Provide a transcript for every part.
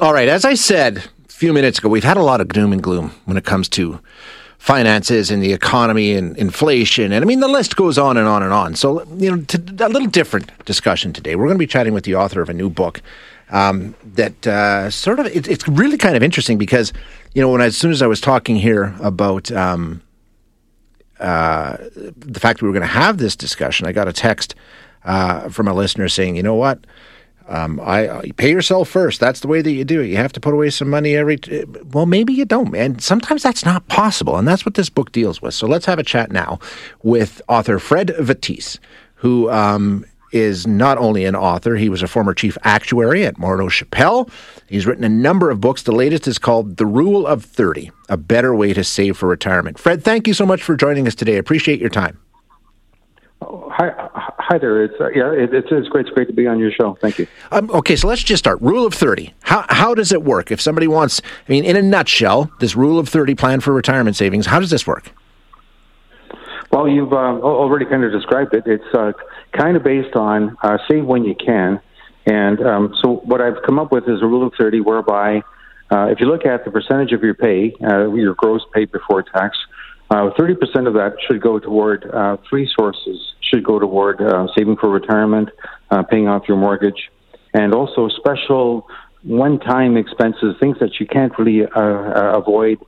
All right. As I said a few minutes ago, we've had a lot of doom and gloom when it comes to finances and the economy and inflation. And I mean, the list goes on and on and on. So, you know, a little different discussion today. We're going to be chatting with the author of a new book that sort of, it's really kind of interesting because, you know, when as soon as I was talking here about the fact we were going to have this discussion, I got a text from a listener saying, you know what? I pay yourself first. That's the way that you do it. You have to put away some money well, maybe you don't, man. Sometimes that's not possible, and that's what this book deals with. So let's have a chat now with author Fred Vettese, who is not only an author, he was a former chief actuary at Morneau Shepell. He's written a number of books. The latest is called The Rule of 30, A Better Way to Save for Retirement. Fred, thank you so much for joining us today. I appreciate your time. Oh, hi there. It's great to be on your show. Thank you. Okay, so let's just start. Rule of 30. How does it work? If somebody wants, I mean, in a nutshell, this Rule of 30 plan for retirement savings, how does this work? Well, you've already kind of described it. It's kind of based on save when you can. And so what I've come up with is a Rule of 30 whereby if you look at the percentage of your pay, your gross pay before tax, 30% of that should go toward three sources, should go toward saving for retirement, paying off your mortgage, and also special one-time expenses, things that you can't really avoid,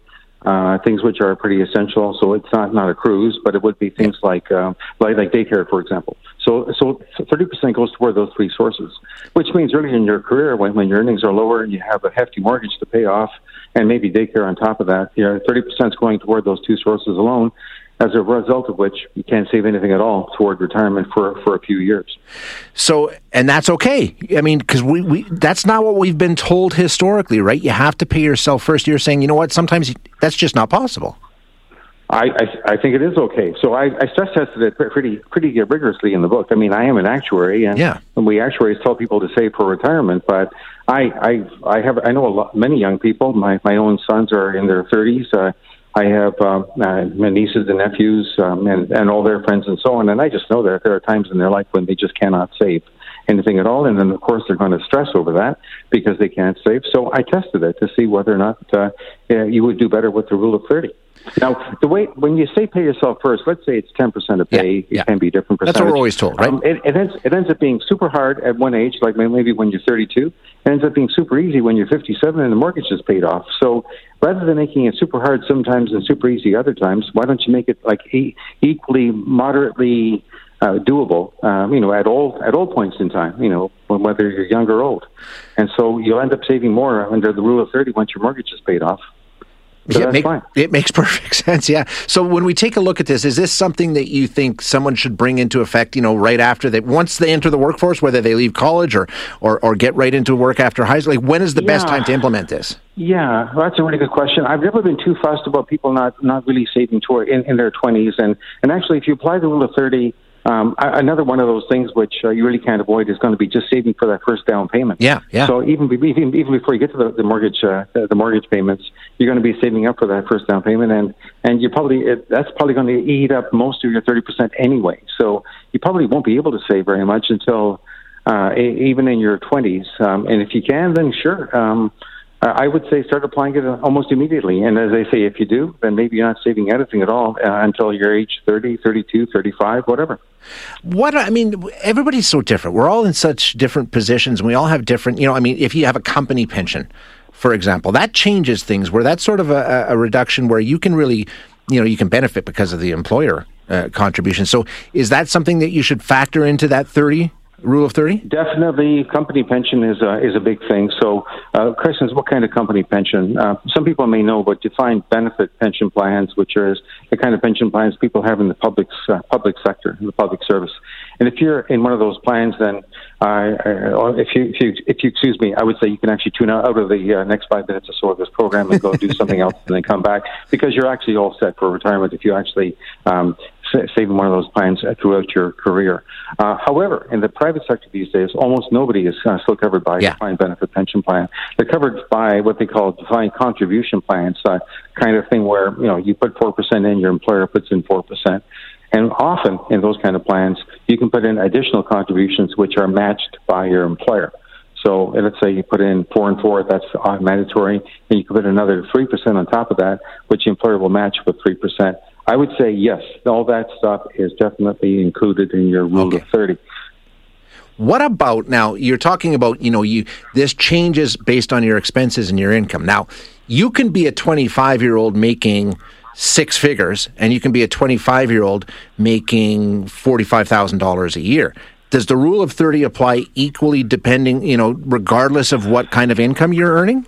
things which are pretty essential. So it's not a cruise, but it would be things like daycare, for example. So 30% goes toward those three sources, which means early in your career when your earnings are lower and you have a hefty mortgage to pay off, and maybe daycare on top of that, you know, 30% is going toward those two sources alone, as a result of which you can't save anything at all toward retirement for a few years. So, and that's okay. I mean, because we that's not what we've been told historically, right? You have to pay yourself first. You're saying, you know what, sometimes that's just not possible. I think it is okay. So I stress tested it pretty rigorously in the book. I mean, I am an actuary, and we actuaries tell people to save for retirement. But I know many young people. My own sons are in their 30s. I have my nieces and nephews and all their friends and so on. And I just know that there are times in their life when they just cannot save anything at all. And then, of course, they're going to stress over that because they can't save. So I tested it to see whether or not you would do better with the Rule of 30. Now, the way when you say pay yourself first, let's say it's 10% of pay. It can be different percentage. That's what we're always told, right? It ends up being super hard at one age, like maybe when you're 32. It ends up being super easy when you're 57 and the mortgage is paid off. So rather than making it super hard sometimes and super easy other times, why don't you make it like equally moderately doable, at all points in time, you know, whether you're young or old. And so you'll end up saving more under the Rule of 30 once your mortgage is paid off. So yeah, it makes perfect sense, yeah. So when we take a look at this, is this something that you think someone should bring into effect, you know, right after they, once they enter the workforce, whether they leave college or get right into work after high school? Like, when is the best time to implement this? Yeah, well, that's a really good question. I've never been too fussed about people not really saving toward in their 20s. And actually, if you apply the Rule of 30, another one of those things which you really can't avoid is going to be just saving for that first down payment. Yeah. So even before you get to the mortgage, the mortgage payments, you're going to be saving up for that first down payment, and that's probably going to eat up most of your 30% anyway. So you probably won't be able to save very much until even in your 20s. And if you can, then sure. I would say start applying it almost immediately. And as I say, if you do, then maybe you're not saving anything at all until you're age 30, 32, 35, whatever. Everybody's so different. We're all in such different positions, and we all have different, if you have a company pension, for example, that changes things where that's sort of a reduction where you can really, you can benefit because of the employer contribution. So is that something that you should factor into that 30? Rule of 30? Definitely. Company pension is a big thing. So, question is, what kind of company pension? Some people may know, but defined benefit pension plans, which are the kind of pension plans people have in the public sector, in the public service. And if you're in one of those plans, then if you excuse me, I would say you can actually tune out of the next 5 minutes or so of this program and go do something else and then come back, because you're actually all set for retirement if you actually saving one of those plans throughout your career. However, in the private sector these days, almost nobody is still covered by a defined benefit pension plan. They're covered by what they call defined contribution plans, kind of thing where, you put 4% in, your employer puts in 4%. And often in those kind of plans, you can put in additional contributions which are matched by your employer. So let's say you put in 4 and 4, that's mandatory, and you can put another 3% on top of that, which the employer will match with 3%. I would say yes, all that stuff is definitely included in your rule of 30. What about now? You're talking about this changes based on your expenses and your income. Now, you can be a 25-year-old making six figures, and you can be a 25-year-old making $45,000 a year. Does the rule of 30 apply equally, depending, regardless of what kind of income you're earning?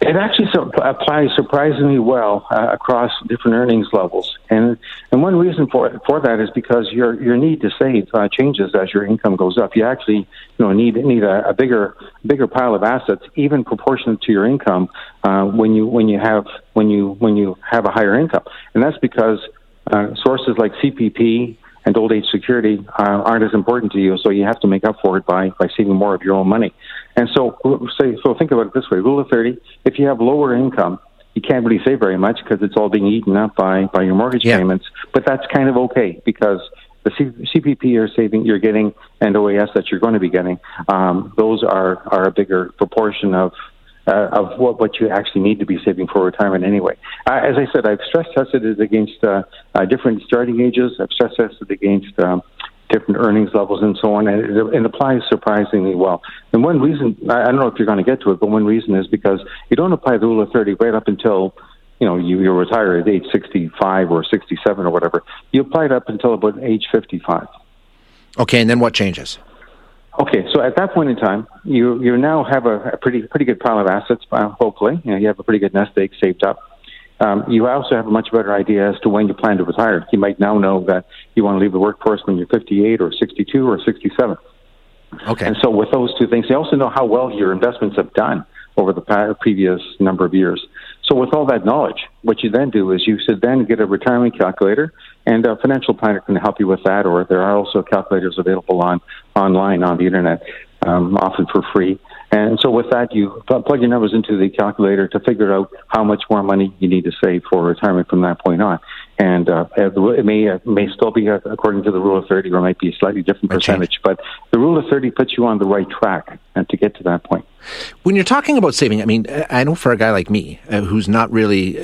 It actually applies surprisingly well across different earnings levels, and one reason for that is because your need to save changes as your income goes up. You actually need a bigger pile of assets, even proportionate to your income, when you have a higher income, and that's because sources like CPP and old age security aren't as important to you, so you have to make up for it by saving more of your own money. And so think about it this way: rule of 30. If you have lower income, you can't really save very much because it's all being eaten up by your mortgage payments. But that's kind of okay because the CPP you're getting and OAS that you're going to be getting, those are a bigger proportion of what you actually need to be saving for retirement anyway. As I said, I've stress-tested it against different starting ages. I've stress-tested against different earnings levels and so on, and it applies surprisingly well. And one reason, I don't know if you're going to get to it, but one reason is because you don't apply the rule of 30 right up until you retire at age 65 or 67 or whatever. You apply it up until about age 55. Okay, and then what changes? Okay, so at that point in time, you now have a pretty good pile of assets, hopefully. You have a pretty good nest egg saved up. You also have a much better idea as to when you plan to retire. You might now know that you want to leave the workforce when you're 58 or 62 or 67. Okay. And so with those two things, you also know how well your investments have done over the previous number of years. So with all that knowledge, what you then do is you should then get a retirement calculator, and a financial planner can help you with that, or there are also calculators available online on the internet, often for free. And so with that, you plug your numbers into the calculator to figure out how much more money you need to save for retirement from that point on. And it may still be according to the rule of 30, or it might be a slightly different percentage. But the rule of 30 puts you on the right track to get to that point. When you're talking about saving, I mean, I know for a guy like me who's not really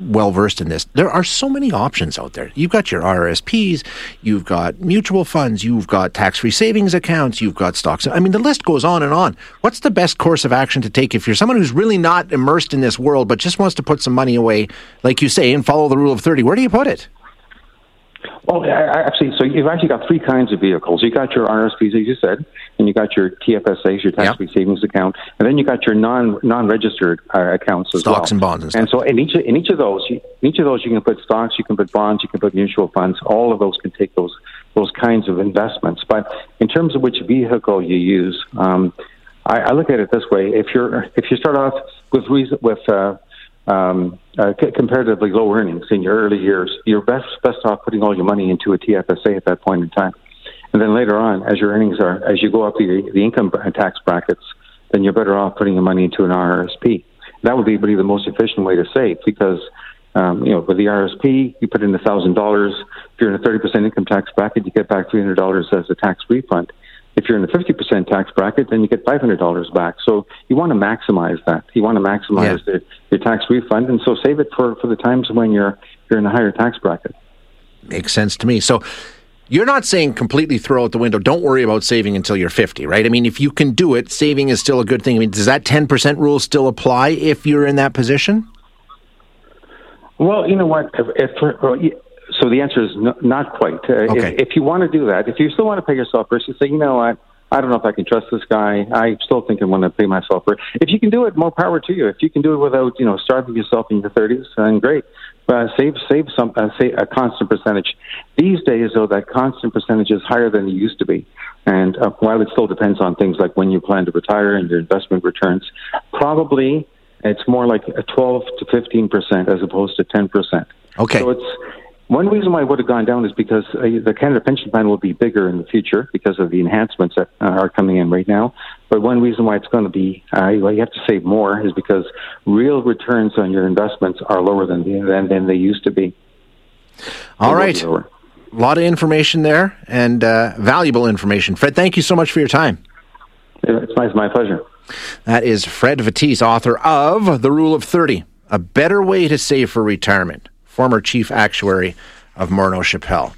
well-versed in this, there are so many options out there. You've got your RRSPs, you've got mutual funds, you've got tax-free savings accounts, you've got stocks. I mean, the list goes on and on. What's the best course of action to take if you're someone who's really not immersed in this world but just wants to put some money away, like you say, and follow the rule of 30? Where do you put it? Well, so you've actually got three kinds of vehicles. You got your RRSPs, as you said, and you got your TFSAs, your tax-free savings account, and then you got your non-registered accounts as well. Stocks and bonds and stuff. And so in each of those, you can put stocks, you can put bonds, you can put mutual funds. All of those can take those kinds of investments. But in terms of which vehicle you use, I look at it this way: if you start off with comparatively low earnings in your early years, you're best off putting all your money into a TFSA at that point in time. And then later on, as you go up the income tax brackets, then you're better off putting your money into an RRSP. That would be really the most efficient way to save because, with the RRSP, you put in $1,000. If you're in a 30% income tax bracket, you get back $300 as a tax refund. If you're in the 50% tax bracket, then you get $500 back. So you want to maximize that. You want to maximize your tax refund, and so save it for the times when you're in a higher tax bracket. Makes sense to me. So you're not saying completely throw out the window. Don't worry about saving until you're 50, right? I mean, if you can do it, saving is still a good thing. I mean, does that 10% rule still apply if you're in that position? Well, you know what? So the answer is no, not quite. Okay. If you want to do that, if you still want to pay yourself first, you say, I don't know if I can trust this guy. I still think I want to pay myself first. If you can do it, more power to you. If you can do it without, starving yourself in your 30s, then great. Save a constant percentage. These days, though, that constant percentage is higher than it used to be. And while it still depends on things like when you plan to retire and your investment returns, probably it's more like a 12 to 15% as opposed to 10%. Okay. So it's... One reason why it would have gone down is because the Canada Pension Plan will be bigger in the future because of the enhancements that are coming in right now. But one reason why it's going to be you have to save more is because real returns on your investments are lower than they used to be. All right. A lot of information there and valuable information. Fred, thank you so much for your time. It's my pleasure. That is Fred Vettese, author of The Rule of 30, A Better Way to Save for Retirement, former chief actuary of Morneau Shepell.